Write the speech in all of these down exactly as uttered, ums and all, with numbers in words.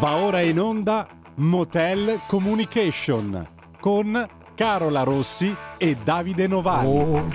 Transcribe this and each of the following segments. Va ora in onda Motel Communication con Carola Rossi e Davide Novara. Oh.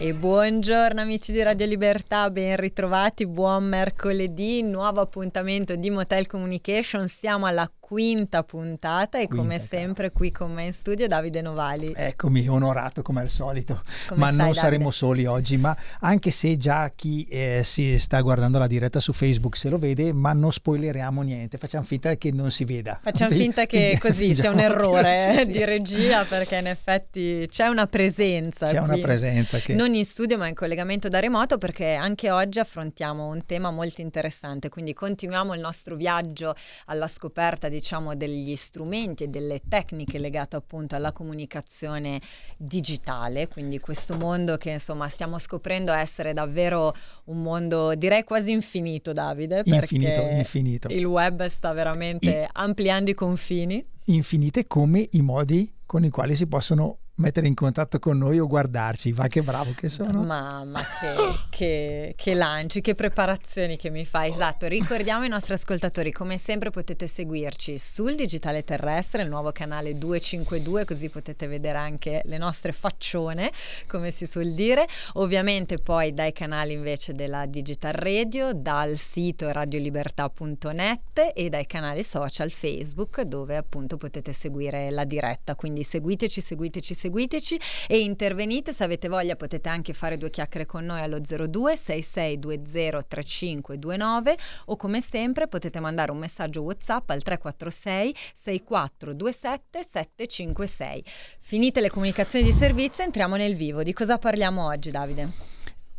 E buongiorno amici di Radio Libertà, ben ritrovati, buon mercoledì, nuovo appuntamento di Motel Communication, siamo alla quinta puntata e quinta, come sempre qui con me in studio Davide Novali. Eccomi, onorato come al solito, come ma stai, non Davide? Saremo soli oggi, ma anche se già chi eh, si sta guardando la diretta su Facebook se lo vede, ma non spoileriamo niente, facciamo finta che non si veda. Facciamo finta che così sia un errore eh, di regia, perché in effetti c'è una presenza. C'è qui. Una presenza che... Non in studio ma in collegamento da remoto, perché anche oggi affrontiamo un tema molto interessante, quindi continuiamo il nostro viaggio alla scoperta diciamo degli strumenti e delle tecniche legate appunto alla comunicazione digitale, quindi questo mondo che insomma stiamo scoprendo essere davvero un mondo direi quasi infinito, Davide, perché infinito, infinito. Il web sta veramente In... ampliando i confini. Infinite come i modi con i quali si possono mettere in contatto con noi o guardarci, va che bravo che sono. Mamma che, che, che lanci, che preparazioni che mi fai, esatto. Ricordiamo i nostri ascoltatori, come sempre potete seguirci sul digitale terrestre, il nuovo canale duecentocinquantadue, così potete vedere anche le nostre faccione, come si suol dire, ovviamente poi dai canali invece della Digital Radio, dal sito radio libertà punto net e dai canali social Facebook, dove appunto potete seguire la diretta, quindi seguiteci, seguiteci, seguiteci Seguiteci e intervenite, se avete voglia potete anche fare due chiacchiere con noi allo zero due sei sei due zero tre cinque due nove o come sempre potete mandare un messaggio WhatsApp al tre quattro sei sei quattro due sette sette cinque sei. Finite le comunicazioni di servizio, entriamo nel vivo. Di cosa parliamo oggi, Davide?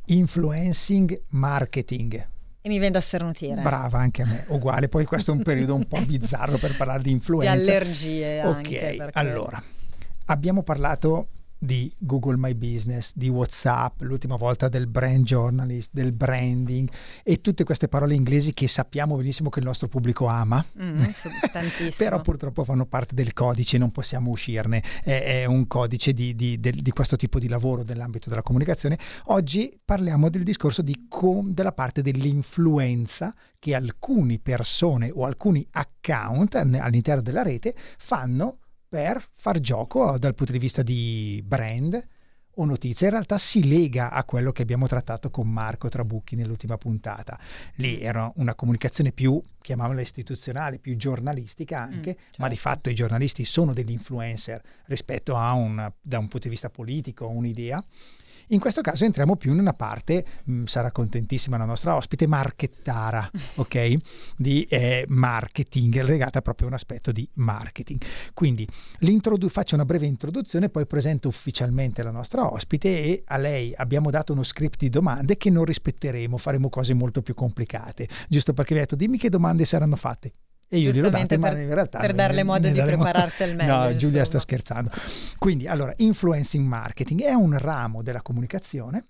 Influencing marketing. E mi viene da starnutire. Brava, anche a me, uguale. Poi questo è un periodo un po' bizzarro per parlare di influenza. Di allergie anche. Ok, perché... allora... Abbiamo parlato di Google My Business, di WhatsApp, l'ultima volta del brand journalist, del branding e tutte queste parole inglesi che sappiamo benissimo che il nostro pubblico ama, mm, però purtroppo fanno parte del codice, non possiamo uscirne, è, è un codice di, di, del, di questo tipo di lavoro dell'ambito della comunicazione. Oggi parliamo del discorso di com, della parte dell'influenza che alcune persone o alcuni account all'interno della rete fanno per far gioco dal punto di vista di brand o notizie. In realtà si lega a quello che abbiamo trattato con Marco Trabucchi nell'ultima puntata. Lì era una comunicazione più, chiamiamola istituzionale, più giornalistica anche, mm, certo. Ma di fatto i giornalisti sono degli influencer rispetto a un, da un punto di vista politico, un'idea. In questo caso entriamo più in una parte, mh, sarà contentissima la nostra ospite, marchettara, ok? Di eh, marketing, legata proprio a un aspetto di marketing. Quindi l'introdu- faccio una breve introduzione, poi presento ufficialmente la nostra ospite e a lei abbiamo dato uno script di domande che non rispetteremo, faremo cose molto più complicate, giusto perché vi ho detto dimmi che domande saranno fatte. E io glielo date, per, ma in realtà per darle modo di daremo... prepararsi al meglio. No, insomma. Giulia sta scherzando. Quindi, allora, influencing marketing è un ramo della comunicazione.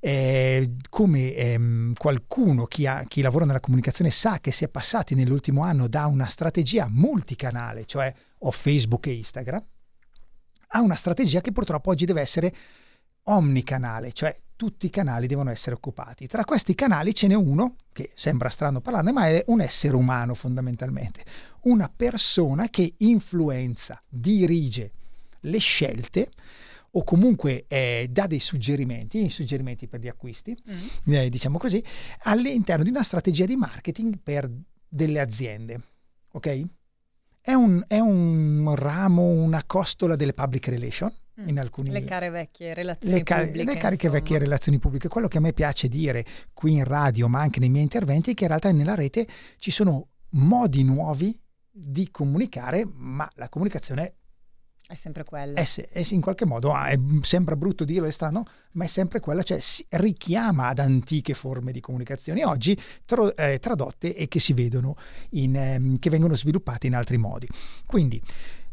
Eh, come ehm, qualcuno chi, ha, chi lavora nella comunicazione sa che si è passati nell'ultimo anno da una strategia multicanale, cioè ho Facebook e Instagram, a una strategia che purtroppo oggi deve essere omnicanale, cioè tutti i canali devono essere occupati. Tra questi canali ce n'è uno che sembra strano parlarne, ma è un essere umano fondamentalmente, una persona che influenza, dirige le scelte o comunque eh, dà dei suggerimenti, suggerimenti per gli acquisti, mm. eh, diciamo così, all'interno di una strategia di marketing per delle aziende, ok? È un, è un ramo, una costola delle public relation. In alcuni... le care vecchie relazioni le care, pubbliche le cariche insomma. Vecchie relazioni pubbliche, quello che a me piace dire qui in radio ma anche nei miei interventi è che in realtà nella rete ci sono modi nuovi di comunicare, ma la comunicazione è sempre quella, è, è in qualche modo è, sembra brutto dirlo, è strano, ma è sempre quella, cioè si richiama ad antiche forme di comunicazione oggi tro, eh, tradotte e che si vedono in, eh, che vengono sviluppate in altri modi. Quindi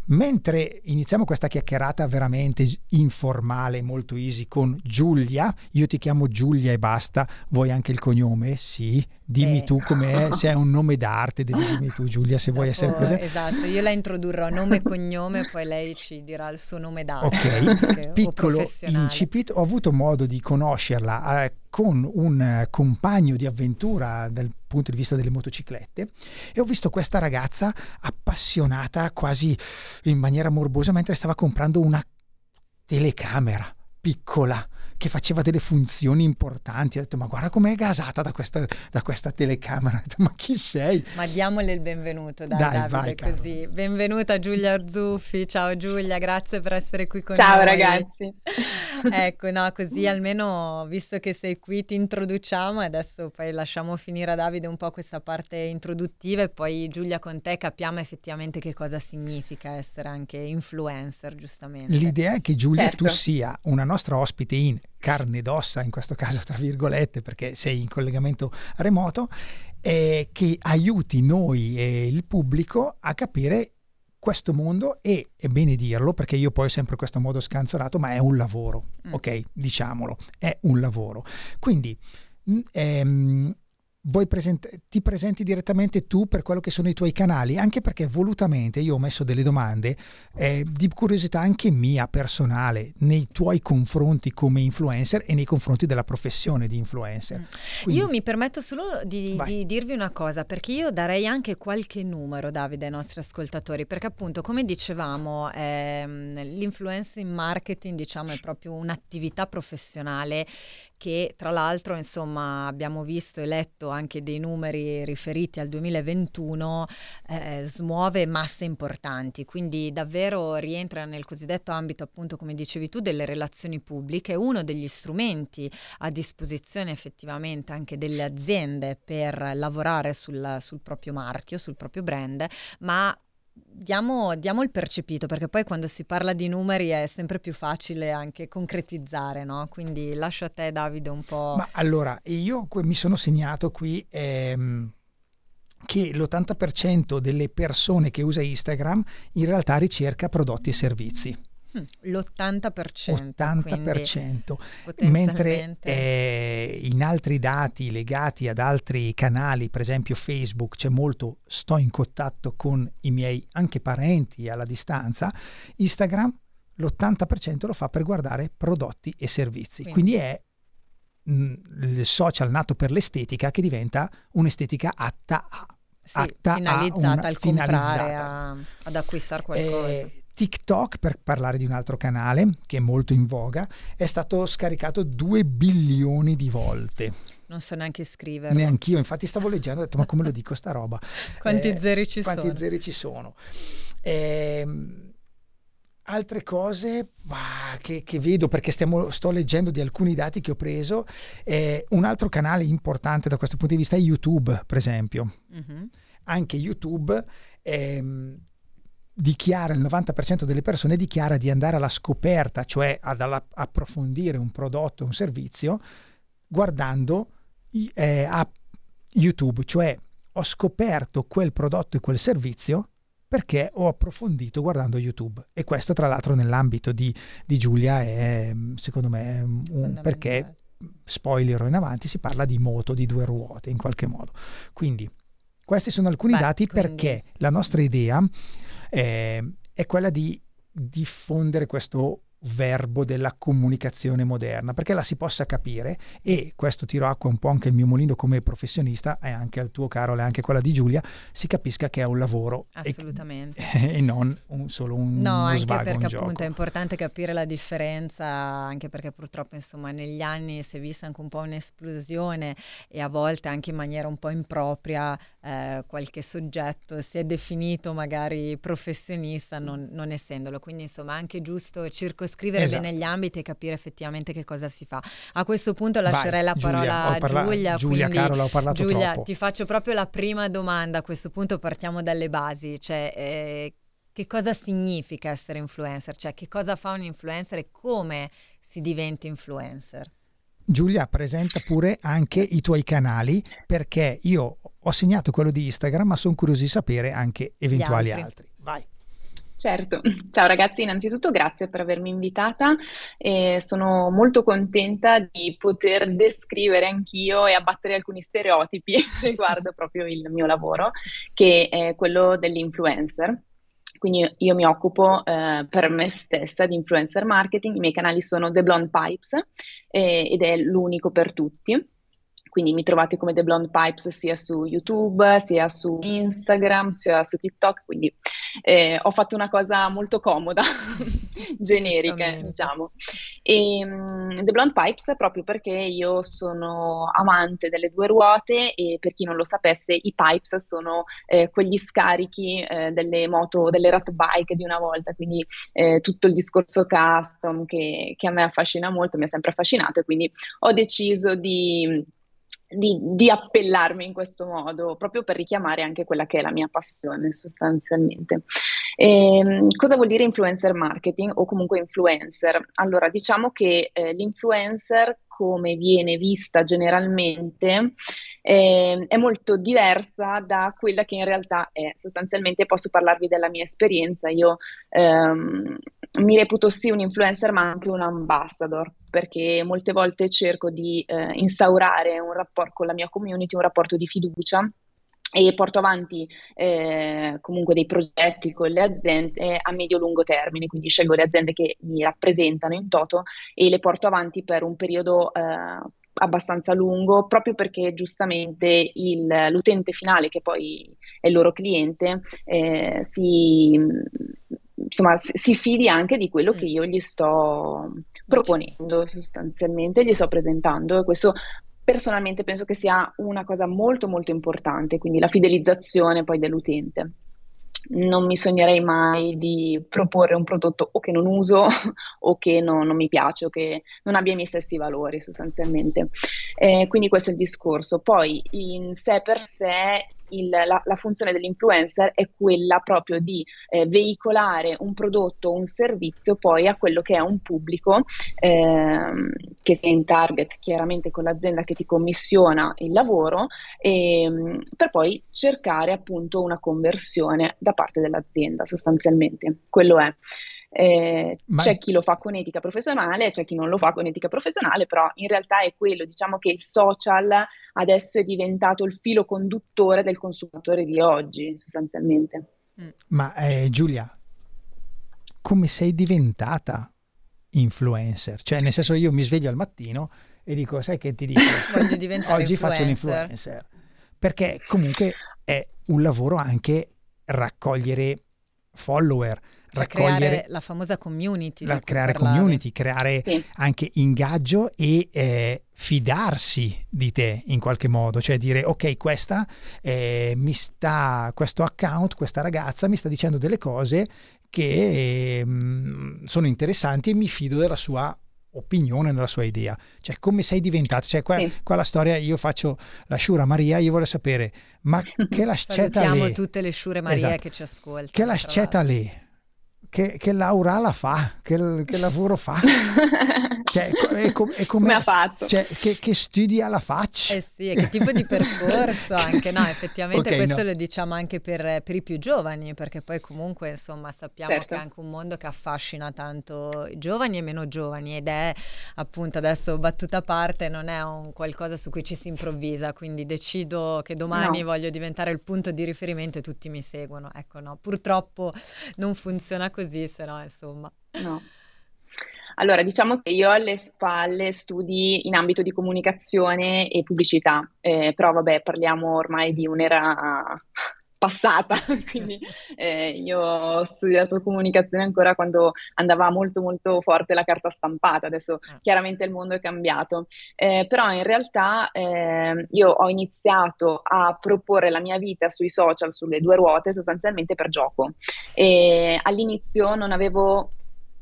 mentre iniziamo questa chiacchierata veramente informale, molto easy, con Giulia, io ti chiamo Giulia e basta, vuoi anche il cognome? Sì, Dimmi eh. tu com'è, se è un nome d'arte, devi dimmi tu Giulia se vuoi essere presente. Esatto, io la introdurrò nome e cognome, poi lei ci dirà il suo nome d'arte. Ok, piccolo incipit, ho avuto modo di conoscerla eh, con un compagno di avventura dal punto di vista delle motociclette e ho visto questa ragazza appassionata quasi in maniera morbosa mentre stava comprando una telecamera piccola che faceva delle funzioni importanti. Ho detto ma guarda com'è gasata da questa, da questa telecamera. Ho detto, ma chi sei? Ma diamole il benvenuto, dai, dai Davide, vai, così. Caro. Benvenuta Giulia Arzuffi. Ciao Giulia, grazie per essere qui con Ciao, noi. Ciao ragazzi. Ecco, no, così almeno visto che sei qui ti introduciamo e adesso poi lasciamo finire a Davide un po' questa parte introduttiva e poi Giulia con te capiamo effettivamente che cosa significa essere anche influencer, giustamente. L'idea è che Giulia certo. tu sia una nostra ospite in carne ed ossa, in questo caso tra virgolette perché sei in collegamento remoto, eh, che aiuti noi e il pubblico a capire questo mondo e è bene dirlo perché io poi ho sempre questo modo scanzonato, ma è un lavoro, mm. ok? Diciamolo, è un lavoro. Quindi ehm, Voi present- ti presenti direttamente tu per quello che sono i tuoi canali, anche perché volutamente io ho messo delle domande eh, di curiosità anche mia personale nei tuoi confronti come influencer e nei confronti della professione di influencer. Quindi, io mi permetto solo di, di dirvi una cosa, perché io darei anche qualche numero, Davide, ai nostri ascoltatori, perché appunto come dicevamo ehm, l'influencer marketing diciamo è proprio un'attività professionale che tra l'altro insomma abbiamo visto e letto anche dei numeri riferiti al duemilaventuno, eh, smuove masse importanti, quindi davvero rientra nel cosiddetto ambito appunto come dicevi tu delle relazioni pubbliche, uno degli strumenti a disposizione effettivamente anche delle aziende per lavorare sul, sul proprio marchio, sul proprio brand, ma Diamo, diamo il percepito, perché poi quando si parla di numeri è sempre più facile anche concretizzare, no? Quindi lascio a te Davide un po'. Ma allora, io mi sono segnato qui ehm, che l'ottanta per cento delle persone che usa Instagram in realtà ricerca prodotti e servizi. L'ottanta per cento, ottanta per cento mentre eh, in altri dati legati ad altri canali, per esempio Facebook, c'è molto sto in contatto con i miei anche parenti alla distanza, Instagram l'ottanta per cento lo fa per guardare prodotti e servizi, quindi, quindi è mh, il social nato per l'estetica che diventa un'estetica atta a sì, atta finalizzata a al comprare, a, ad acquistare qualcosa. Eh, TikTok, per parlare di un altro canale che è molto in voga, è stato scaricato due bilioni di volte. Non so neanche scriverlo. Neanch'io, infatti stavo leggendo, ho detto ma come lo dico sta roba? Quanti eh, zeri ci quanti sono? Quanti zeri ci sono? Eh, altre cose bah, che, che vedo, perché stiamo, sto leggendo di alcuni dati che ho preso, eh, un altro canale importante da questo punto di vista è YouTube, per esempio. Mm-hmm. Anche YouTube... Eh, dichiara, il novanta per cento delle persone dichiara di andare alla scoperta, cioè ad alla, approfondire un prodotto, un servizio, guardando eh, a YouTube, cioè ho scoperto quel prodotto e quel servizio perché ho approfondito guardando YouTube. E questo tra l'altro nell'ambito di, di Giulia è, secondo me, un, perché, spoiler in avanti, si parla di moto, di due ruote in qualche modo. Quindi questi sono alcuni Beh, dati quindi... perché la nostra idea Eh, è quella di diffondere questo verbo della comunicazione moderna perché la si possa capire, e questo tiro acqua un po' anche il mio mulino come professionista e anche al tuo Carola e anche quella di Giulia, si capisca che è un lavoro assolutamente e, e non un, solo un no uno anche svago, perché un appunto gioco. È importante capire la differenza, anche perché purtroppo insomma negli anni si è vista anche un po' un'esplosione e a volte anche in maniera un po' impropria eh, qualche soggetto si è definito magari professionista non, non essendolo, quindi insomma anche giusto circoscrivere scrivere esatto. bene gli ambiti e capire effettivamente che cosa si fa. A questo punto lascerei Vai, la parola a Giulia. Giulia, Giulia Carola, ho parlato Giulia, troppo. Ti faccio proprio la prima domanda, a questo punto partiamo dalle basi, cioè eh, che cosa significa essere influencer? Cioè che cosa fa un influencer e come si diventa influencer? Giulia, presenta pure anche i tuoi canali, perché io ho segnato quello di Instagram ma sono curioso di sapere anche eventuali altri. altri. Vai. Certo, ciao ragazzi, innanzitutto grazie per avermi invitata e sono molto contenta di poter descrivere anch'io e abbattere alcuni stereotipi riguardo proprio il mio lavoro, che è quello dell'influencer. Quindi io mi occupo eh, per me stessa di influencer marketing, i miei canali sono The Blonde Pipes eh, ed è l'unico per tutti. Quindi mi trovate come The Blonde Pipes sia su YouTube, sia su Instagram, sia su TikTok, quindi eh, ho fatto una cosa molto comoda, generica diciamo. E, um, The Blonde Pipes proprio perché io sono amante delle due ruote e per chi non lo sapesse i pipes sono eh, quegli scarichi eh, delle moto, delle rat bike di una volta, quindi eh, tutto il discorso custom che, che a me affascina molto, mi ha sempre affascinato e quindi ho deciso di... Di, di appellarmi in questo modo, proprio per richiamare anche quella che è la mia passione sostanzialmente. E, cosa vuol dire influencer marketing o comunque influencer? Allora, diciamo che eh, l'influencer, come viene vista generalmente, eh, è molto diversa da quella che in realtà è. Sostanzialmente posso parlarvi della mia esperienza, io ehm, mi reputo sì un influencer ma anche un ambassador, perché molte volte cerco di eh, instaurare un rapporto con la mia community, un rapporto di fiducia, e porto avanti eh, comunque dei progetti con le aziende a medio-lungo termine, quindi scelgo le aziende che mi rappresentano in toto e le porto avanti per un periodo eh, abbastanza lungo, proprio perché giustamente il, l'utente finale, che poi è il loro cliente, eh, si... insomma si fidi anche di quello che io gli sto proponendo sostanzialmente, gli sto presentando, e questo personalmente penso che sia una cosa molto molto importante, quindi la fidelizzazione poi dell'utente. Non mi sognerei mai di proporre un prodotto o che non uso o che no, non mi piace o che non abbia i miei stessi valori sostanzialmente, eh, quindi questo è il discorso. Poi in sé per sé Il, la, la funzione dell'influencer è quella proprio di eh, veicolare un prodotto, un servizio poi a quello che è un pubblico eh, che sia in target chiaramente con l'azienda che ti commissiona il lavoro, e, per poi cercare appunto una conversione da parte dell'azienda sostanzialmente, quello è. Eh, c'è chi lo fa con etica professionale, c'è chi non lo fa con etica professionale, però in realtà è quello, diciamo che il social adesso è diventato il filo conduttore del consumatore di oggi sostanzialmente. Ma eh, Giulia, come sei diventata influencer? Cioè, nel senso, io mi sveglio al mattino e dico, sai che ti dico, voglio diventare oggi influencer. Faccio un influencer, perché comunque è un lavoro anche raccogliere follower, raccogliere, creare la famosa community, la, creare parlavi. community, creare sì. anche ingaggio e eh, fidarsi di te in qualche modo, cioè dire ok, questa eh, mi sta, questo account, questa ragazza mi sta dicendo delle cose che eh, sono interessanti e mi fido della sua opinione, della sua idea. Cioè, come sei diventata, cioè qua, sì. qua la storia, io faccio la sciura Maria, io voglio sapere ma che l'asceta salutiamo le... tutte le sciure Maria esatto. che ci ascoltano, che l'asceta lì Che, che Laura la fa, che, che lavoro fa, cioè, è com- è come ha fatto, cioè, che, che studia la faccia. Eh sì, che tipo di percorso anche, no, effettivamente okay, questo no. Lo diciamo anche per, per i più giovani, perché poi comunque insomma sappiamo certo. che è anche un mondo che affascina tanto i giovani e meno giovani, ed è appunto, adesso battuta a parte, non è un qualcosa su cui ci si improvvisa, quindi decido che domani no. voglio diventare il punto di riferimento e tutti mi seguono, ecco no, purtroppo non funziona così. Così, se no, insomma. No. Allora, diciamo che io alle spalle studi in ambito di comunicazione e pubblicità, eh, però vabbè, parliamo ormai di un'era passata, quindi eh, io ho studiato comunicazione ancora quando andava molto molto forte la carta stampata, adesso chiaramente il mondo è cambiato, eh, però in realtà eh, io ho iniziato a proporre la mia vita sui social, sulle due ruote sostanzialmente per gioco, e all'inizio non avevo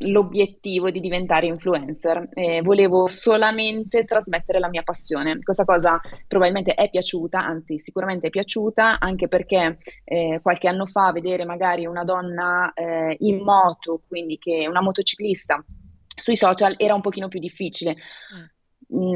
l'obiettivo di diventare influencer, eh, volevo solamente trasmettere la mia passione. Questa cosa probabilmente è piaciuta, anzi sicuramente è piaciuta, anche perché eh, qualche anno fa vedere magari una donna eh, in moto, quindi che una motociclista sui social, era un pochino più difficile.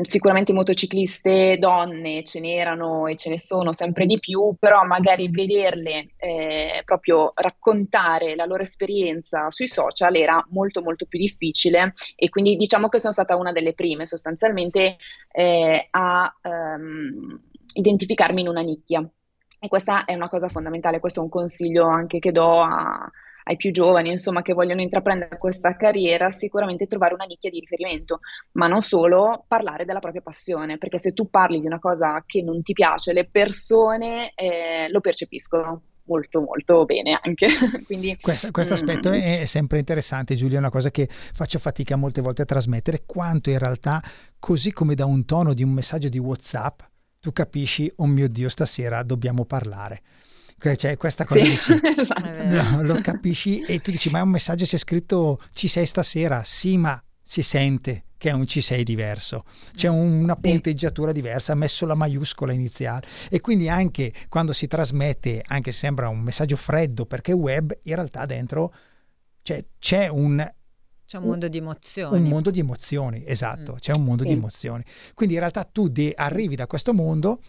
sicuramente motocicliste donne ce n'erano e ce ne sono sempre di più, però magari vederle eh, proprio raccontare la loro esperienza sui social era molto molto più difficile, e quindi diciamo che sono stata una delle prime sostanzialmente eh, a ehm, identificarmi in una nicchia, e questa è una cosa fondamentale, questo è un consiglio anche che do a ai più giovani, insomma, che vogliono intraprendere questa carriera. Sicuramente trovare una nicchia di riferimento, ma non solo, parlare della propria passione, perché se tu parli di una cosa che non ti piace, le persone eh, lo percepiscono molto molto bene anche. Quindi questo, questo aspetto mm. è sempre interessante, Giulia, è una cosa che faccio fatica molte volte a trasmettere, quanto in realtà, così come da un tono di un messaggio di WhatsApp tu capisci, oh mio Dio, stasera dobbiamo parlare. Cioè, questa cosa sì, sì. Esatto. No, lo capisci e tu dici, ma è un messaggio, c'è scritto ci sei stasera, sì, ma si sente che è un ci sei diverso, c'è una sì. punteggiatura diversa, ha messo la maiuscola iniziale, e quindi anche quando si trasmette, anche se sembra un messaggio freddo perché web, in realtà dentro cioè, c'è un c'è un mondo di emozioni. Un mondo di emozioni, esatto, mm. c'è un mondo sì. di emozioni, quindi in realtà tu de- arrivi da questo mondo,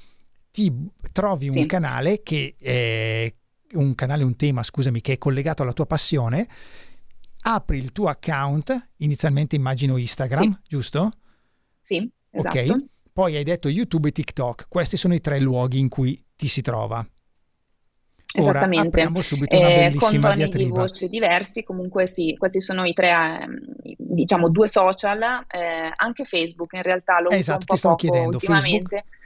ti trovi un sì. canale che è un canale, un tema, scusami, che è collegato alla tua passione, apri il tuo account, inizialmente immagino Instagram, sì. giusto? Sì, esatto. Okay. Poi hai detto YouTube e TikTok, questi sono i tre luoghi in cui ti si trova. Ora apriamo subito una bellissima eh, diatriba. Con toni di voce diversi, comunque sì, questi sono i tre, eh, diciamo, due social, eh, anche Facebook in realtà lo eh, uso esatto, un po' ti stavo poco chiedendo, ultimamente. Facebook?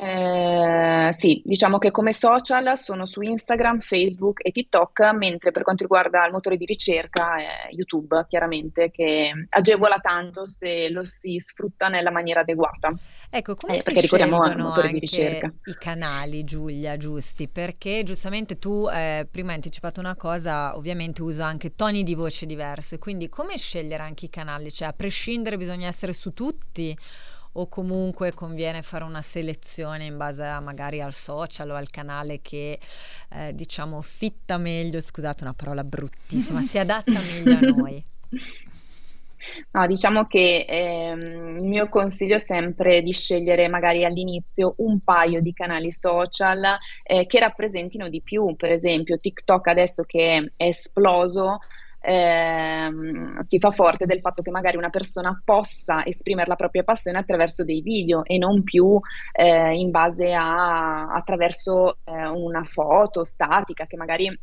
Eh, sì, diciamo che come social sono su Instagram, Facebook e TikTok, mentre per quanto riguarda il motore di ricerca è YouTube, chiaramente, che agevola tanto se lo si sfrutta nella maniera adeguata. Ecco, come eh, si scelgono anche di ricerca. I canali, Giulia, giusti? Perché giustamente tu eh, prima hai anticipato una cosa, ovviamente uso anche toni di voce diverse, quindi come scegliere anche i canali? Cioè, a prescindere bisogna essere su tutti? O comunque conviene fare una selezione in base a, magari al social o al canale che eh, diciamo fitta meglio, scusate una parola bruttissima, si adatta meglio a noi? No, diciamo che ehm, il mio consiglio è sempre di scegliere magari all'inizio un paio di canali social eh, che rappresentino di più, per esempio TikTok adesso che è esploso. Eh, si fa forte del fatto che magari una persona possa esprimere la propria passione attraverso dei video e non più eh, in base a attraverso eh, una foto statica che magari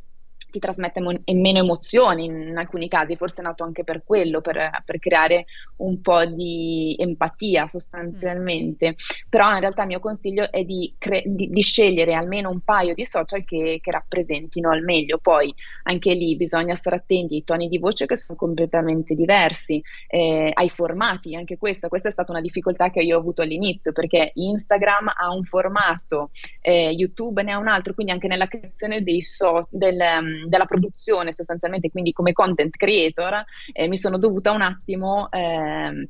ti trasmette mon- e meno emozioni in alcuni casi, forse è nato anche per quello, per, per creare un po' di empatia sostanzialmente, mm. però in realtà il mio consiglio è di, cre- di, di scegliere almeno un paio di social che, che rappresentino al meglio, poi anche lì bisogna stare attenti ai toni di voce che sono completamente diversi, eh, ai formati, anche questo, questa è stata una difficoltà che io ho avuto all'inizio, perché Instagram ha un formato, eh, YouTube ne ha un altro, quindi anche nella creazione dei so- del um, della produzione sostanzialmente, quindi come content creator eh, mi sono dovuta un attimo eh,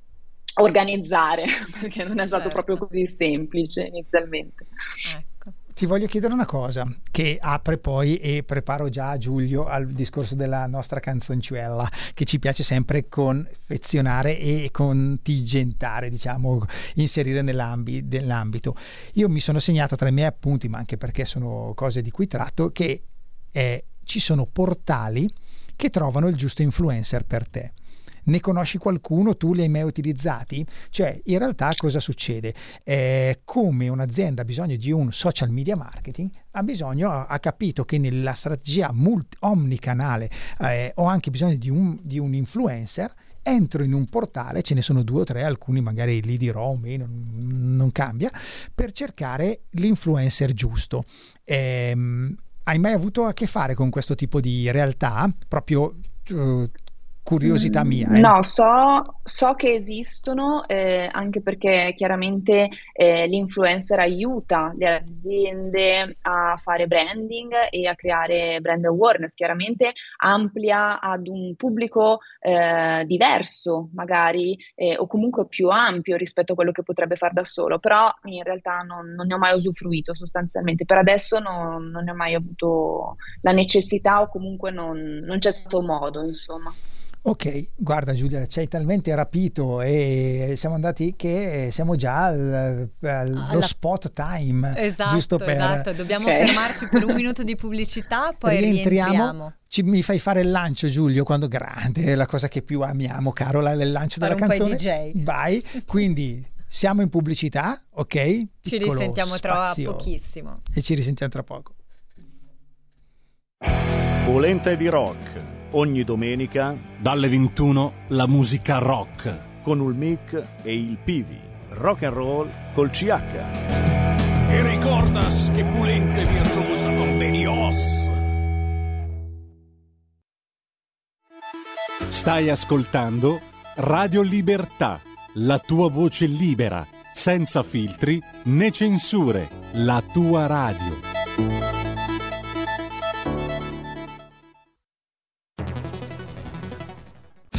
organizzare, perché non è stato certo. proprio così semplice inizialmente. Ecco. Ti voglio chiedere una cosa che apre poi e preparo già Giulio al discorso della nostra canzoncella che ci piace sempre confezionare e contingentare, diciamo, inserire nell'ambi- nell'ambito. Io mi sono segnato tra i miei appunti, ma anche perché sono cose di cui tratto, che è ci sono portali che trovano il giusto influencer per te. Ne conosci qualcuno? Tu li hai mai utilizzati? Cioè, in realtà cosa succede? Eh, come un'azienda ha bisogno di un social media marketing, ha bisogno, ha capito che nella strategia multi, omnicanale eh, ho anche bisogno di un, di un influencer, entro in un portale, ce ne sono due o tre, alcuni magari li dirò o meno, non cambia, per cercare l'influencer giusto. Eh, Hai mai avuto a che fare con questo tipo di realtà? Proprio uh, curiosità mia. Eh? No, so, so che esistono, eh, anche perché chiaramente eh, l'influencer aiuta le aziende a fare branding e a creare brand awareness, chiaramente amplia ad un pubblico eh, diverso magari eh, o comunque più ampio rispetto a quello che potrebbe far da solo, però in realtà non, non ne ho mai usufruito sostanzialmente, per adesso non, non ne ho mai avuto la necessità o comunque non, non c'è stato modo, insomma. Ok, guarda Giulia, ci hai talmente rapito e siamo andati che siamo già al, allo Alla... spot time. Esatto, giusto per... esatto. Dobbiamo okay. fermarci per un minuto di pubblicità, poi rientriamo. rientriamo. Ci, mi fai fare il lancio, Giulio, quando grande, è la cosa che più amiamo, Carola, il lancio fare della canzone. D J. Vai, quindi siamo in pubblicità, ok? Piccolo ci risentiamo spazio. tra pochissimo. E ci risentiamo tra poco. Volente di rock. Ogni domenica dalle ventuno la musica rock con il Mic e il Pivi, rock and roll col C H. E ricordas che pulente virtuosa con Benios. Stai ascoltando Radio Libertà, la tua voce libera, senza filtri né censure, la tua radio.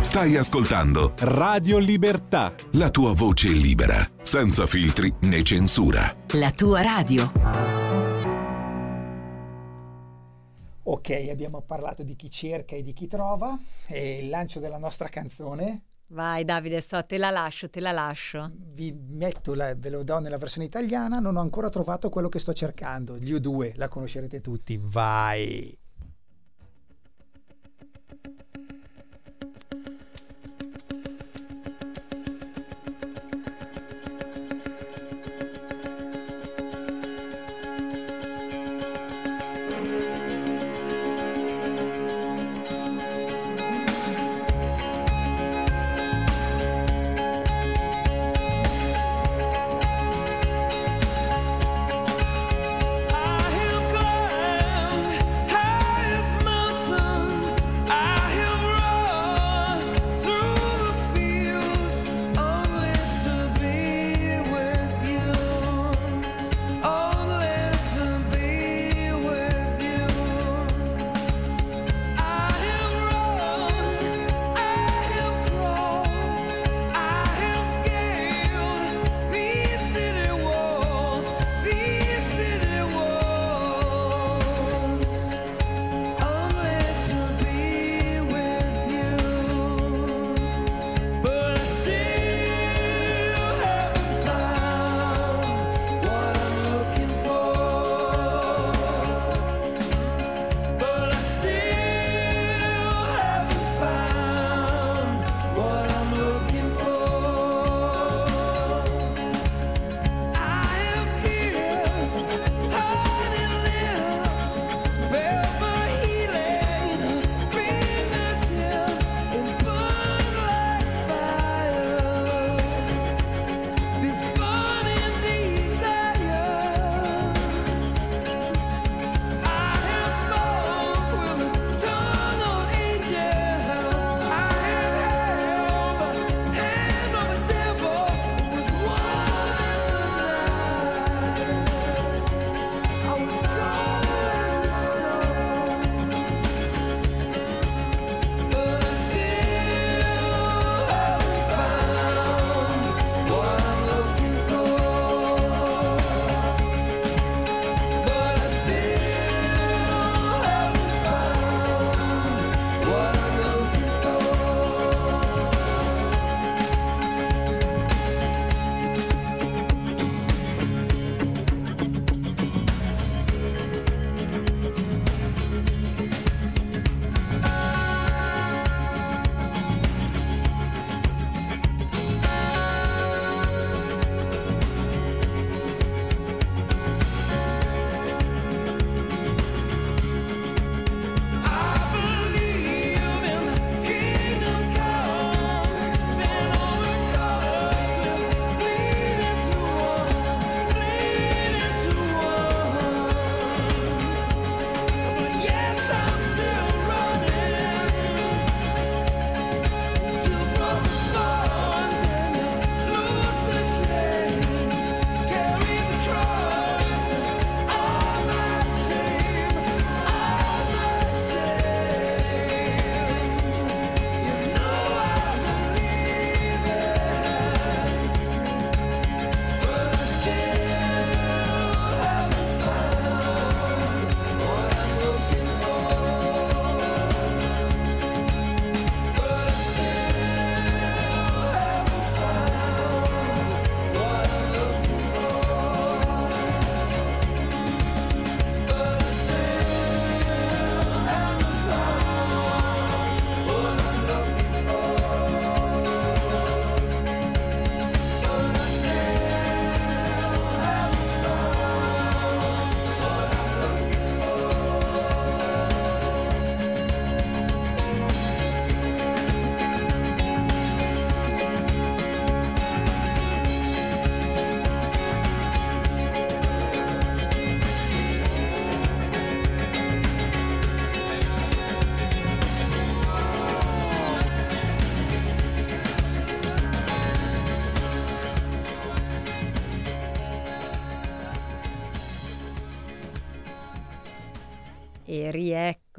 Stai ascoltando Radio Libertà, la tua voce libera, senza filtri né censura. La tua radio. Ok, abbiamo parlato di chi cerca e di chi trova e il lancio della nostra canzone. Vai Davide, so, te la lascio, te la lascio. Vi metto, la, ve lo do nella versione italiana, non ho ancora trovato quello che sto cercando. Gli U due, la conoscerete tutti, vai!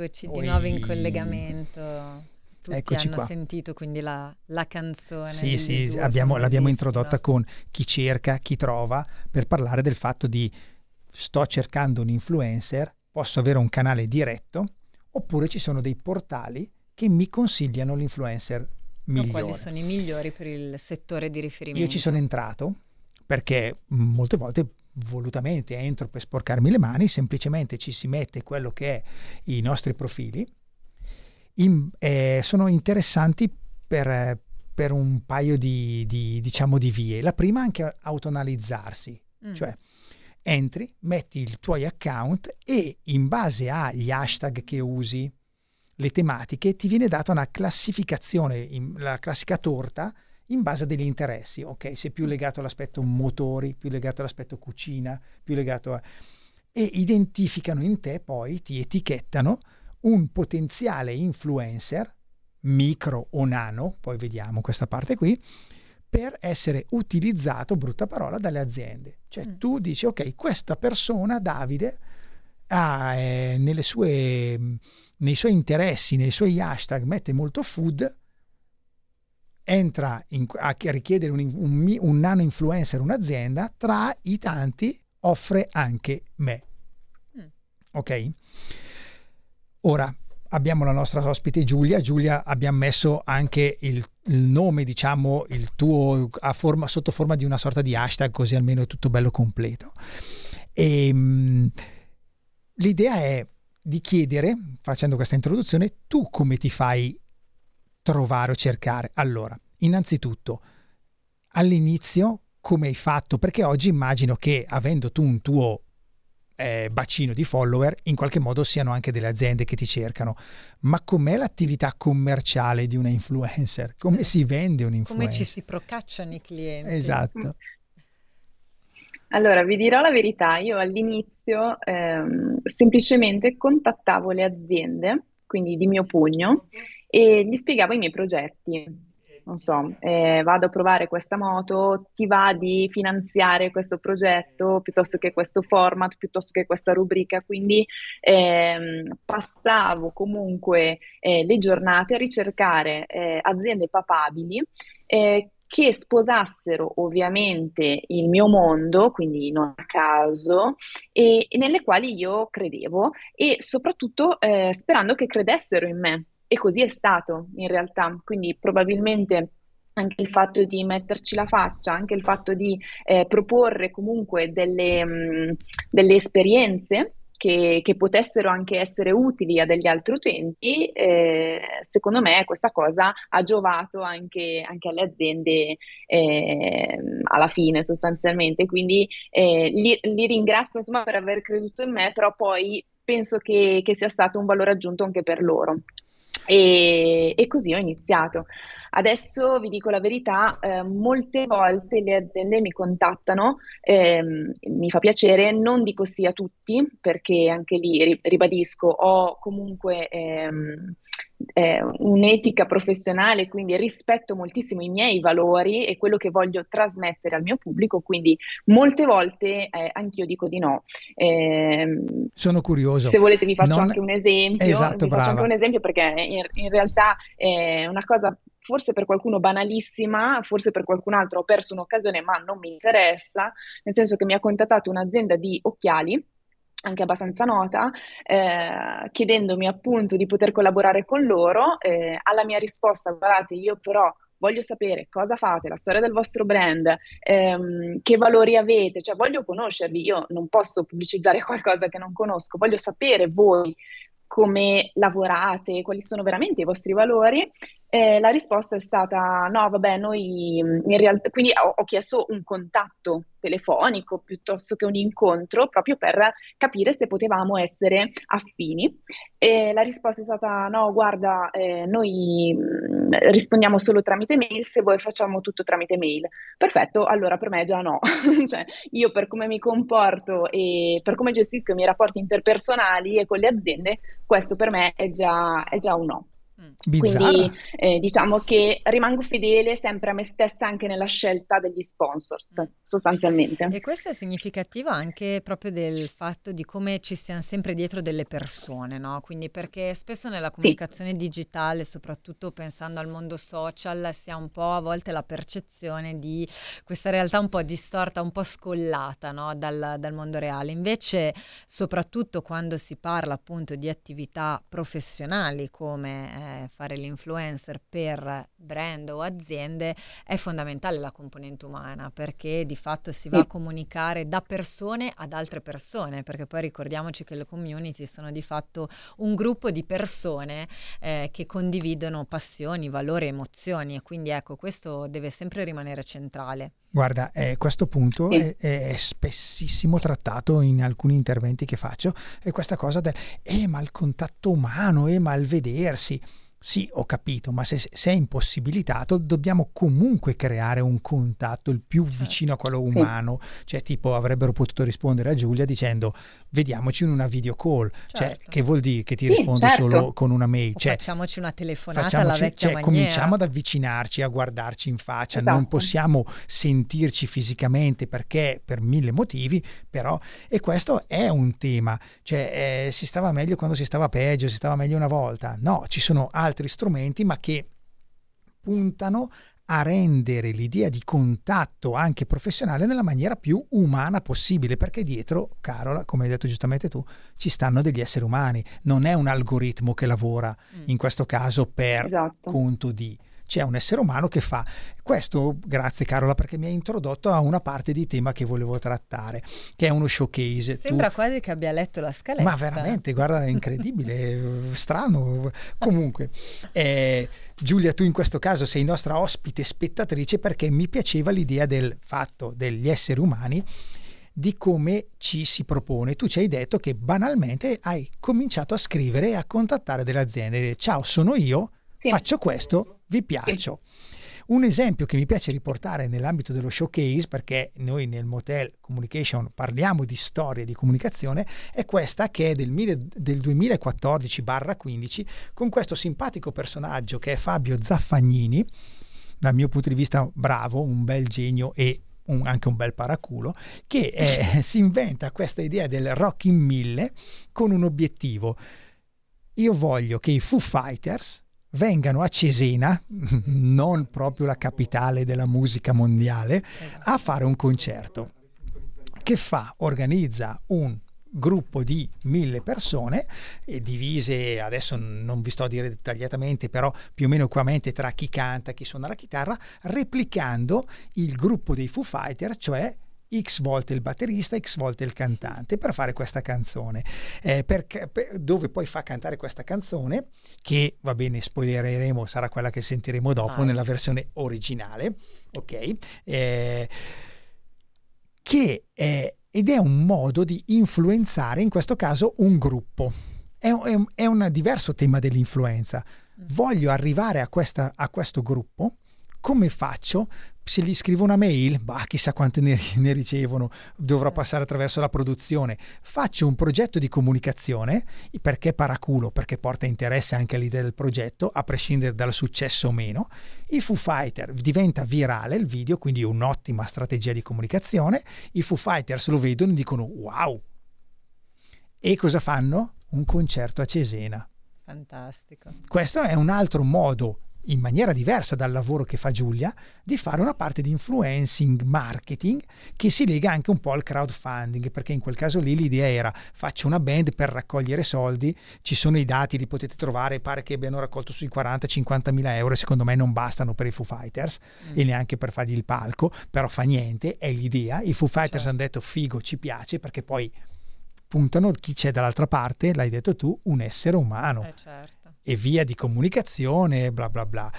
Eccoci di Oi. nuovo in collegamento. Tutti Eccoci hanno qua. sentito quindi la, la canzone. Sì, sì, abbiamo, l'abbiamo introdotta con chi cerca, chi trova, per parlare del fatto di sto cercando un influencer, posso avere un canale diretto, oppure ci sono dei portali che mi consigliano l'influencer migliore. No, quali sono i migliori per il settore di riferimento? Io ci sono entrato perché molte volte volutamente entro per sporcarmi le mani, semplicemente ci si mette quello che è i nostri profili. In, eh, sono interessanti per, per un paio di, di diciamo di vie. La prima è anche autonalizzarsi, mm. cioè entri, metti i tuoi account e in base agli hashtag che usi, le tematiche, ti viene data una classificazione, in, la classica torta in base a degli interessi. Ok, sei più legato all'aspetto motori, più legato all'aspetto cucina, più legato a... e identificano in te, poi ti etichettano un potenziale influencer micro o nano, poi vediamo questa parte qui, per essere utilizzato, brutta parola, dalle aziende. Cioè mm. tu dici ok, questa persona, Davide, ha eh, nelle sue, nei suoi interessi, nei suoi hashtag mette molto food, entra in, a richiedere un, un, un nano influencer, un'azienda, tra i tanti offre anche me. mm. Ok? Ora abbiamo la nostra ospite Giulia. Giulia, abbiamo messo anche il, il nome, diciamo, il tuo a forma, sotto forma di una sorta di hashtag, così almeno è tutto bello completo. E, mh, l'idea è di chiedere, facendo questa introduzione, tu come ti fai trovare o cercare? Allora, innanzitutto, all'inizio come hai fatto? Perché oggi immagino che, avendo tu un tuo Eh, bacino di follower, in qualche modo siano anche delle aziende che ti cercano, ma com'è l'attività commerciale di una influencer? Come si vende un influencer? Come ci si procacciano i clienti? Esatto. Allora, vi dirò la verità, io all'inizio ehm, semplicemente contattavo le aziende, quindi di mio pugno, e gli spiegavo i miei progetti. Non so, eh, vado a provare questa moto, ti va di finanziare questo progetto piuttosto che questo format, piuttosto che questa rubrica, quindi ehm, passavo comunque eh, le giornate a ricercare eh, aziende papabili eh, che sposassero ovviamente il mio mondo, quindi non a caso, e, e nelle quali io credevo e soprattutto eh, sperando che credessero in me. E così è stato in realtà, quindi probabilmente anche il fatto di metterci la faccia, anche il fatto di eh, proporre comunque delle, mh, delle esperienze che, che potessero anche essere utili a degli altri utenti, eh, secondo me questa cosa ha giovato anche, anche alle aziende eh, alla fine sostanzialmente, quindi eh, li, li ringrazio insomma per aver creduto in me, però poi penso che, che sia stato un valore aggiunto anche per loro. E, e così ho iniziato. Adesso vi dico la verità, eh, molte volte le aziende mi contattano, ehm, mi fa piacere, non dico sì a tutti, perché anche lì ri- ribadisco, ho comunque ehm, eh, un'etica professionale, quindi rispetto moltissimo i miei valori e quello che voglio trasmettere al mio pubblico, quindi molte volte eh, anch'io dico di no. Eh, Sono curioso. Se volete vi faccio non... anche un esempio. Esatto, vi brava. Faccio anche un esempio perché in, in realtà è una cosa forse per qualcuno banalissima, forse per qualcun altro ho perso un'occasione, ma non mi interessa, nel senso che mi ha contattato un'azienda di occhiali, anche abbastanza nota, eh, chiedendomi appunto di poter collaborare con loro. Eh, alla mia risposta, guardate, io però voglio sapere cosa fate, la storia del vostro brand, ehm, che valori avete, cioè voglio conoscervi, io non posso pubblicizzare qualcosa che non conosco, voglio sapere voi come lavorate, quali sono veramente i vostri valori. Eh, la risposta è stata no, vabbè, noi in realtà, quindi ho, ho chiesto un contatto telefonico piuttosto che un incontro proprio per capire se potevamo essere affini. E la risposta è stata no, guarda, eh, noi mh, rispondiamo solo tramite mail, se vuoi facciamo tutto tramite mail. Perfetto, allora per me già no. Cioè, io per come mi comporto e per come gestisco i miei rapporti interpersonali e con le aziende, questo per me è già, è già un no. Bizzarra. Quindi eh, diciamo che rimango fedele sempre a me stessa anche nella scelta degli sponsors, sostanzialmente. E questo è significativo anche proprio del fatto di come ci siamo sempre dietro delle persone, no? Quindi perché spesso nella comunicazione sì. digitale, soprattutto pensando al mondo social, si ha un po' a volte la percezione di questa realtà un po' distorta, un po' scollata, no? dal, dal mondo reale. Invece soprattutto quando si parla appunto di attività professionali come eh, fare l'influencer per brand o aziende, è fondamentale la componente umana, perché di fatto si sì. va a comunicare da persone ad altre persone, perché poi ricordiamoci che le community sono di fatto un gruppo di persone eh, che condividono passioni, valori, emozioni, e quindi ecco, questo deve sempre rimanere centrale. Guarda, eh, questo punto sì. è, è spessissimo trattato in alcuni interventi che faccio, è questa cosa del eh ma il contatto umano, eh ma il vedersi. Sì, ho capito, ma se, se è impossibilitato dobbiamo comunque creare un contatto il più vicino a quello umano, sì. cioè tipo avrebbero potuto rispondere a Giulia dicendo vediamoci in una video call, certo. cioè che vuol dire che ti sì, rispondo certo. solo con una mail, cioè, facciamoci una telefonata, facciamoci, alla vecchia cioè, maniera. Cominciamo ad avvicinarci, a guardarci in faccia, esatto. non possiamo sentirci fisicamente perché per mille motivi, però, e questo è un tema, cioè eh, si stava meglio quando si stava peggio, si stava meglio una volta, no, ci sono altri altri strumenti ma che puntano a rendere l'idea di contatto anche professionale nella maniera più umana possibile, perché dietro, Carola, come hai detto giustamente tu, ci stanno degli esseri umani, non è un algoritmo che lavora mm. in questo caso per esatto. conto di, c'è un essere umano che fa questo. Grazie Carola, perché mi hai introdotto a una parte di tema che volevo trattare, che è uno showcase. Sembra tu... quasi che abbia letto la scaletta. Ma veramente, guarda, è incredibile, strano. Comunque, eh, Giulia, tu in questo caso sei nostra ospite spettatrice, perché mi piaceva l'idea del fatto degli esseri umani, di come ci si propone. Tu ci hai detto che banalmente hai cominciato a scrivere e a contattare delle aziende. Ciao, sono io, sì. faccio questo, vi piaccio. Un esempio che mi piace riportare nell'ambito dello showcase, perché noi nel Motel Communication parliamo di storie di comunicazione, è questa che è del, del duemilaquattordici quindici, con questo simpatico personaggio che è Fabio Zaffagnini, dal mio punto di vista bravo, un bel genio e un, anche un bel paraculo, che è, si inventa questa idea del Rockin' mille con un obiettivo. Io voglio che i Foo Fighters vengano a Cesena, non proprio la capitale della musica mondiale, a fare un concerto. Che fa? Organizza un gruppo di mille persone e divise, adesso non vi sto a dire dettagliatamente, però più o meno equamente tra chi canta, chi suona la chitarra, replicando il gruppo dei Foo Fighters, cioè X volte il batterista, X volte il cantante, per fare questa canzone, eh, perché, per, dove poi fa cantare questa canzone che, va bene, spoilereremo, sarà quella che sentiremo dopo ah. nella versione originale, ok? Eh, che è, ed è un modo di influenzare, in questo caso, un gruppo. È, è, è un diverso tema dell'influenza. Voglio arrivare a, questa, a questo gruppo, come faccio? Se gli scrivo una mail, bah, chissà quante ne, ne ricevono, dovrò passare attraverso la produzione. Faccio un progetto di comunicazione, perché paraculo, perché porta interesse anche all'idea del progetto, a prescindere dal successo o meno. I Foo Fighters, diventa virale il video, quindi un'ottima strategia di comunicazione. I Foo Fighters lo vedono e dicono wow! E cosa fanno? Un concerto a Cesena. Fantastico. Questo è un altro modo, in maniera diversa dal lavoro che fa Giulia, di fare una parte di influencing marketing che si lega anche un po' al crowdfunding, perché in quel caso lì l'idea era faccio una band per raccogliere soldi, ci sono i dati, li potete trovare, pare che abbiano raccolto sui quaranta cinquanta mila euro, secondo me non bastano per i Foo Fighters mm. e neanche per fargli il palco, però fa niente, è l'idea. I Foo Fighters certo. hanno detto figo, ci piace, perché poi puntano chi c'è dall'altra parte, l'hai detto tu, un essere umano. Eh, certo. E via di comunicazione, bla bla bla.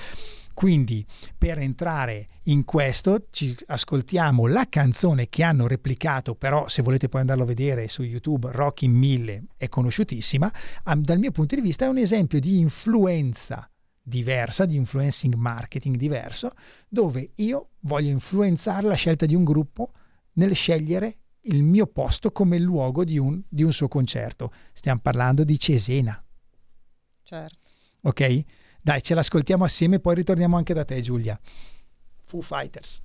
Quindi per entrare in questo ci ascoltiamo la canzone che hanno replicato, però se volete poi andarlo a vedere su YouTube, Rockin' mille è conosciutissima, dal mio punto di vista è un esempio di influenza diversa, di influencing marketing diverso, dove io voglio influenzare la scelta di un gruppo nel scegliere il mio posto come luogo di un, di un suo concerto. Stiamo parlando di Cesena. Certo. Ok? Dai, ce l'ascoltiamo assieme e poi ritorniamo anche da te, Giulia. Foo Fighters.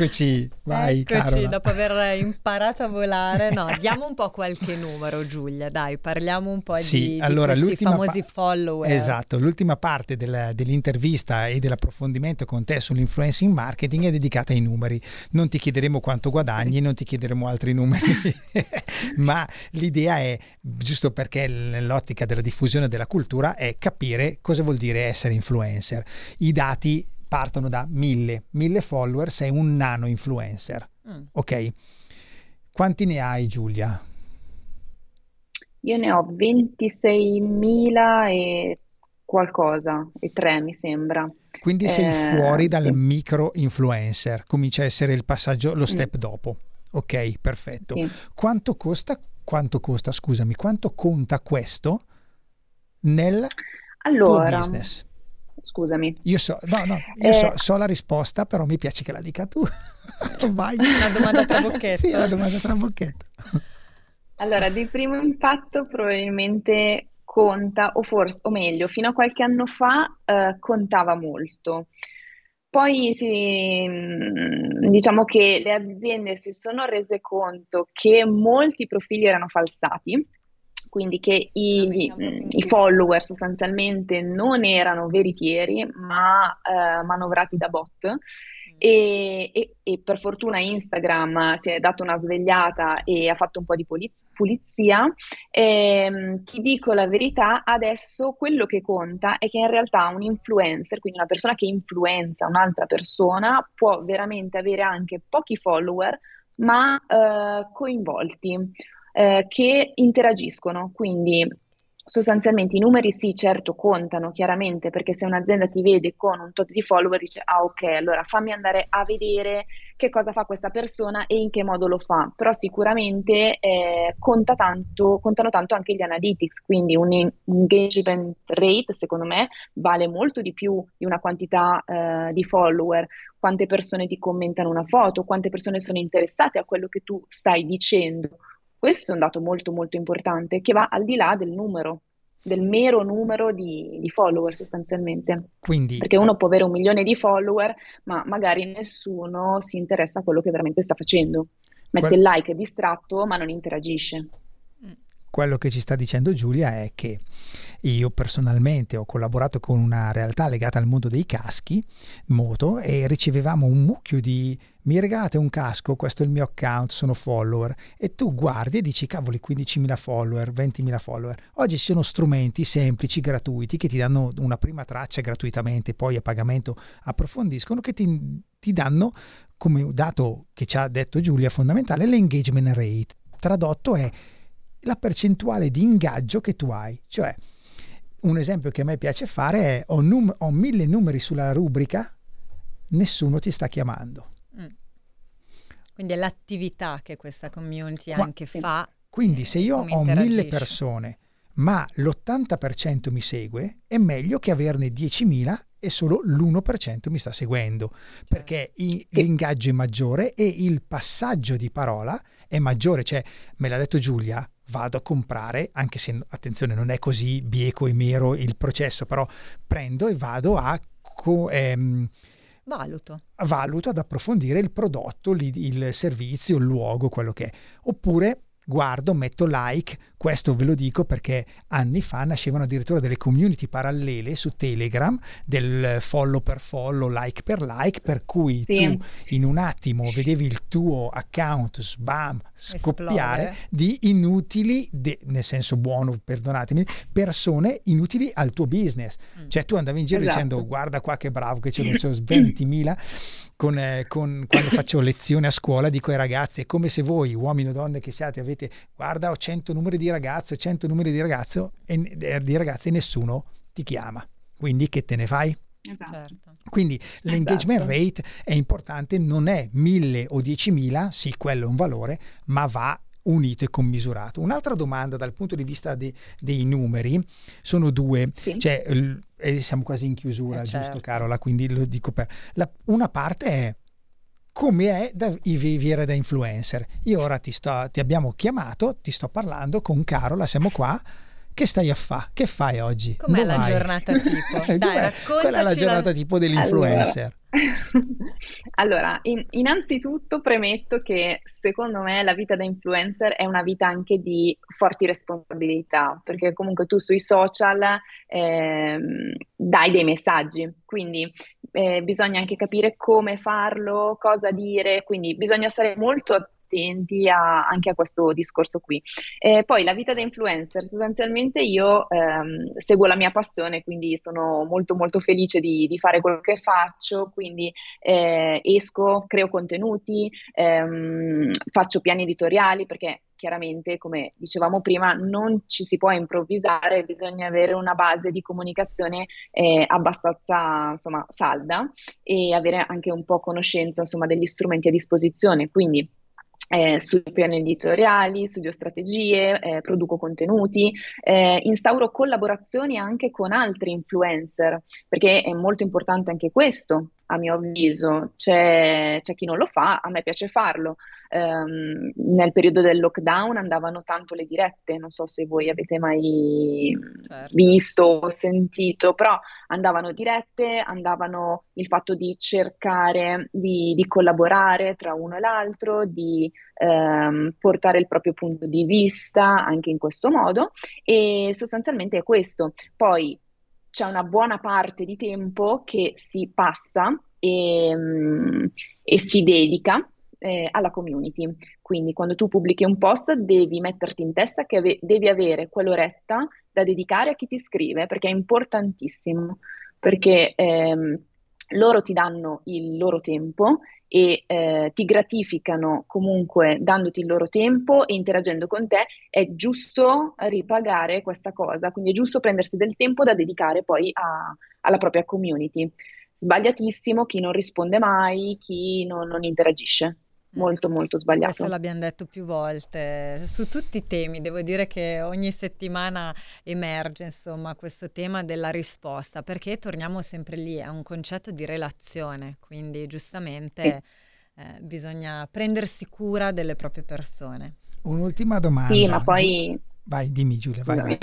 Eccoci, vai, Eccoci, Carola. Dopo aver imparato a volare, no, diamo un po' qualche numero, Giulia, dai, parliamo un po' sì, di, allora, di questi famosi pa- follower. Esatto, l'ultima parte della, dell'intervista e dell'approfondimento con te sull'influencing marketing è dedicata ai numeri. Non ti chiederemo quanto guadagni, non ti chiederemo altri numeri, ma l'idea è, giusto perché nell'ottica della diffusione della cultura, è capire cosa vuol dire essere influencer. I dati partono da mille, mille follower, sei un nano influencer, mm. ok? Quanti ne hai, Giulia? Io ne ho ventiseimila e qualcosa, e tre mi sembra. Quindi sei eh, fuori dal sì. micro influencer, comincia a essere il passaggio, lo step mm. dopo, ok? Perfetto. Sì. Quanto costa, quanto costa, scusami, quanto conta questo nel allora, tuo business? Scusami. Io so, no, no, io eh, so, so la risposta, però mi piace che la dica tu. Vai. Una domanda trabocchetto. Sì, una domanda trabocchetto. Allora, di primo impatto probabilmente conta, o forse, o meglio, fino a qualche anno fa eh, contava molto. Poi si, diciamo che le aziende si sono rese conto che molti profili erano falsati, quindi che i, gli, i follower sostanzialmente non erano veritieri, ma eh, manovrati da bot. E, e, e per fortuna Instagram si è dato una svegliata e ha fatto un po' di pulizia. Ehm, ti dico la verità, adesso quello che conta è che in realtà un influencer, quindi una persona che influenza un'altra persona, può veramente avere anche pochi follower, ma eh, coinvolti, eh, che interagiscono. Quindi sostanzialmente i numeri sì, certo, contano chiaramente, perché se un'azienda ti vede con un tot di follower dice ah ok, allora fammi andare a vedere che cosa fa questa persona e in che modo lo fa, però sicuramente eh, conta tanto, contano tanto anche gli analytics, quindi un engagement rate secondo me vale molto di più di una quantità eh, di follower. Quante persone ti commentano una foto, quante persone sono interessate a quello che tu stai dicendo. Questo è un dato molto molto importante che va al di là del numero, del mero numero di, di follower sostanzialmente. Quindi, perché uno può avere un milione di follower, ma magari nessuno si interessa a quello che veramente sta facendo. Mette il like, è distratto, ma non interagisce. Quello che ci sta dicendo Giulia è che io personalmente ho collaborato con una realtà legata al mondo dei caschi moto e ricevevamo un mucchio di mi regalate un casco, questo è il mio account, sono follower, e tu guardi e dici cavoli, quindicimila follower, ventimila follower. Oggi ci sono strumenti semplici, gratuiti, che ti danno una prima traccia gratuitamente, poi a pagamento approfondiscono, che ti, ti danno, come dato che ci ha detto Giulia fondamentale, l'engagement rate, tradotto è la percentuale di ingaggio che tu hai. Cioè, un esempio che a me piace fare è ho, num- ho mille numeri sulla rubrica, nessuno ti sta chiamando. Mm. Quindi è l'attività che questa community Qua- anche fa. Quindi eh, se io ho mille persone ma l'ottanta per cento mi segue, è meglio che averne diecimila e solo l'uno per cento mi sta seguendo, perché i, sì. l'ingaggio è maggiore e il passaggio di parola è maggiore. Cioè, me l'ha detto Giulia, vado a comprare, anche se, attenzione, non è così bieco e mero il processo, però prendo e vado a co- ehm, valuto. valuto ad approfondire il prodotto, il servizio, il luogo, quello che è. Oppure guardo, metto like. Questo ve lo dico perché anni fa nascevano addirittura delle community parallele su Telegram, del follow per follow, like per like, per cui sì. tu in un attimo vedevi il tuo account sbam scoppiare Esplore. di inutili, de, nel senso buono, perdonatemi, persone inutili al tuo business. Mm. Cioè tu andavi in giro esatto. dicendo guarda qua che bravo che ce ne sono ventimila. Con, eh, con, quando faccio lezioni a scuola dico ai ragazzi, è come se voi uomini o donne che siate avete guarda ho cento numeri di ragazzo, cento numeri di ragazzo e eh, di ragazze e nessuno ti chiama, quindi che te ne fai? Esatto. Quindi l'engagement esatto. rate è importante, non è mille o diecimila, sì quello è un valore, ma va unito e commisurato. Un'altra domanda dal punto di vista de, dei numeri sono due, sì. cioè l, e siamo quasi in chiusura, eh giusto certo. Carola? Quindi lo dico per... La, una parte è come è da vivere da influencer. Io ora ti sto, ti abbiamo chiamato, ti sto parlando con Carola, siamo qua. Che stai a fa? Che fai oggi? Com'è Dov'è? la giornata tipo? Dai, raccontaci. Qual è la giornata la... tipo dell'influencer? Allora, allora in, innanzitutto premetto che secondo me la vita da influencer è una vita anche di forti responsabilità, perché comunque tu sui social eh, dai dei messaggi, quindi eh, bisogna anche capire come farlo, cosa dire, quindi bisogna stare molto attenti a, anche a questo discorso qui. E poi la vita da influencer, sostanzialmente io ehm, seguo la mia passione, quindi sono molto molto felice di, di fare quello che faccio, quindi eh, esco, creo contenuti, ehm, faccio piani editoriali, perché chiaramente, come dicevamo prima, non ci si può improvvisare, bisogna avere una base di comunicazione eh, abbastanza, insomma, salda, e avere anche un po' conoscenza, insomma, degli strumenti a disposizione. Quindi Eh, sui piani editoriali, studio strategie, eh, produco contenuti, eh, instauro collaborazioni anche con altri influencer, perché è molto importante anche questo, a mio avviso. C'è, c'è chi non lo fa, a me piace farlo. Um, nel periodo del lockdown andavano tanto le dirette, non so se voi avete mai certo. visto o sentito, però andavano dirette, andavano il fatto di cercare di, di collaborare tra uno e l'altro, di ehm, portare il proprio punto di vista anche in questo modo, e sostanzialmente è questo. Poi c'è una buona parte di tempo che si passa e, e si dedica eh, alla community. Quindi quando tu pubblichi un post devi metterti in testa che ave- devi avere quell'oretta da dedicare a chi ti scrive, perché è importantissimo, perché ehm, loro ti danno il loro tempo e eh, ti gratificano comunque dandoti il loro tempo e interagendo con te. È giusto ripagare questa cosa, quindi è giusto prendersi del tempo da dedicare poi a, alla propria community. Sbagliatissimo chi non risponde mai, chi non, non interagisce. Molto molto sbagliato. Questo l'abbiamo detto più volte su tutti i temi, devo dire che ogni settimana emerge, insomma, questo tema della risposta, perché torniamo sempre lì, è un concetto di relazione, quindi giustamente sì. eh, bisogna prendersi cura delle proprie persone. Un'ultima domanda. Sì, ma poi... Vai, dimmi Giulia, vai, vai.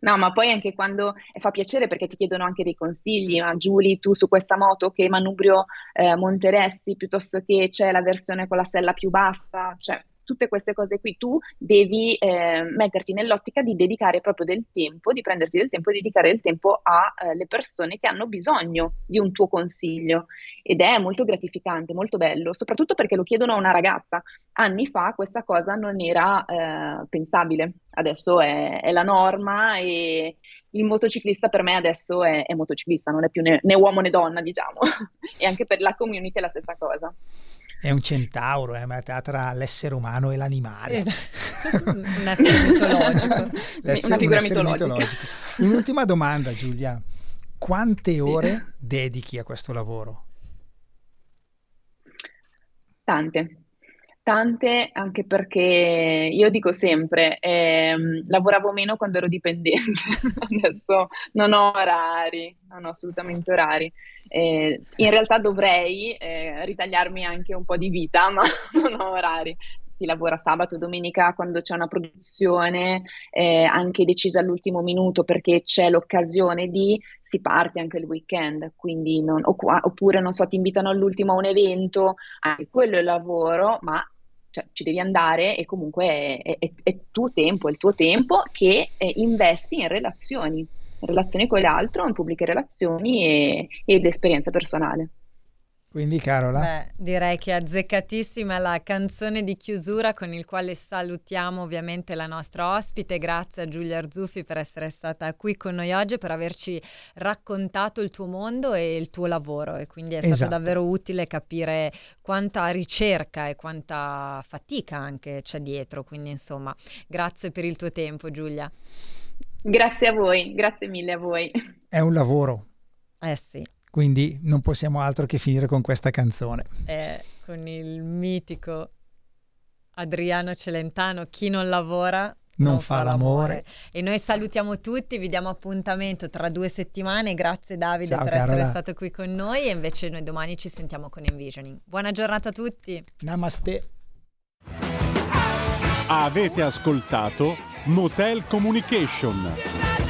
No, ma poi anche quando fa piacere, perché ti chiedono anche dei consigli, ma Giulia, tu su questa moto che manubrio eh, monteresti, piuttosto che c'è la versione con la sella più bassa, cioè tutte queste cose qui tu devi eh, metterti nell'ottica di dedicare proprio del tempo, di prenderti del tempo e dedicare del tempo alle eh, persone che hanno bisogno di un tuo consiglio, ed è molto gratificante, molto bello, soprattutto perché lo chiedono a una ragazza. Anni fa questa cosa non era eh, pensabile, adesso è, è la norma, e il motociclista per me adesso è, è motociclista, non è più né, né uomo né donna, diciamo, e anche per la community è la stessa cosa. È un centauro, è una metà tra l'essere umano e l'animale. Un essere mitologico. Una figura un mitologica. Mitologico. Un'ultima domanda, Giulia. Quante ore sì. dedichi a questo lavoro? Tante. Tante, anche perché io dico sempre, ehm, lavoravo meno quando ero dipendente, adesso non ho orari, non ho assolutamente orari. Eh, in realtà dovrei eh, ritagliarmi anche un po' di vita, ma non ho orari. Si lavora sabato, domenica, quando c'è una produzione eh, anche decisa all'ultimo minuto, perché c'è l'occasione di, si parte anche il weekend, quindi non, oppure non so, ti invitano all'ultimo a un evento, anche quello è lavoro, ma cioè, ci devi andare, e comunque è, è, è, è tuo tempo, è il tuo tempo che eh, investi in relazioni, in relazioni con l'altro, in pubbliche relazioni e, e l'esperienza personale. Quindi Carola? Beh, direi che è azzeccatissima la canzone di chiusura, con il quale salutiamo ovviamente la nostra ospite. Grazie a Giulia Arzuffi per essere stata qui con noi oggi, per averci raccontato il tuo mondo e il tuo lavoro, e quindi è stato esatto. davvero utile capire quanta ricerca e quanta fatica anche c'è dietro, quindi insomma grazie per il tuo tempo, Giulia. Grazie a voi, grazie mille a voi. È un lavoro. Eh sì. Quindi non possiamo altro che finire con questa canzone. Eh, con il mitico Adriano Celentano, chi non lavora non, non fa l'amore. l'amore. E noi salutiamo tutti, vi diamo appuntamento tra due settimane. Grazie Davide Ciao, per Carola. Essere stato qui con noi, e invece noi domani ci sentiamo con Envisioning. Buona giornata a tutti. Namaste. Avete ascoltato Motel Communication.